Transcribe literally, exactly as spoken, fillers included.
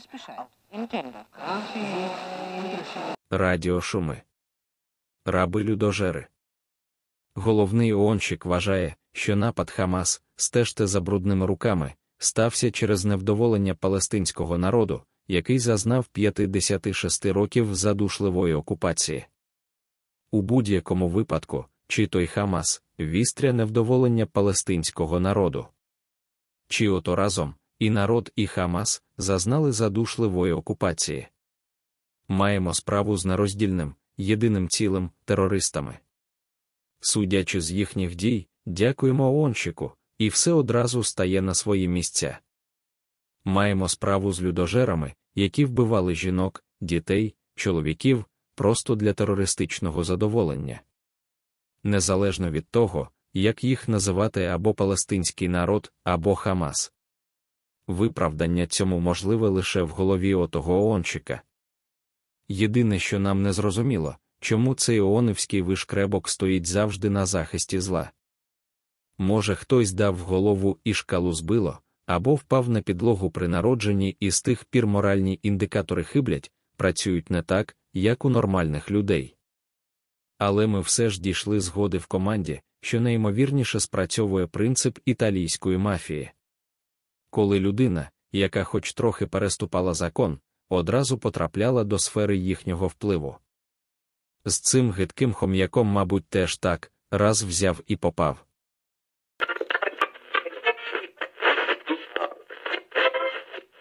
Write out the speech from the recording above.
спешат. Радіошуми. Раби-людожери. Головний ООНщик вважає, що напад Хамас, стежте за брудними руками, стався через невдоволення палестинського народу, який зазнав п'ятдесят шість років задушливої окупації. У будь-якому випадку, чи той Хамас, вістря невдоволення палестинського народу. Чи ото разом, і народ, і Хамас, зазнали задушливої окупації. Маємо справу з нероздільним, єдиним цілим, терористами. Судячи з їхніх дій, дякуємо ООНщику, і все одразу стає на свої місця. Маємо справу з людожерами, які вбивали жінок, дітей, чоловіків, просто для терористичного задоволення. Незалежно від того, як їх називати або палестинський народ, або Хамас. Виправдання цьому можливе лише в голові отого ООНщика. Єдине, що нам не зрозуміло, чому цей ООНівський вишкребок стоїть завжди на захисті зла. Може, хтось дав в голову і шкалу збило, або впав на підлогу при народженні, і з тих пір моральні індикатори хиблять, працюють не так, як у нормальних людей. Але ми все ж дійшли згоди в команді, що найімовірніше спрацьовує принцип італійської мафії. Коли людина, яка хоч трохи переступала закон, одразу потрапляла до сфери їхнього впливу. З цим гидким хом'яком, мабуть, теж так, раз взяв і попав.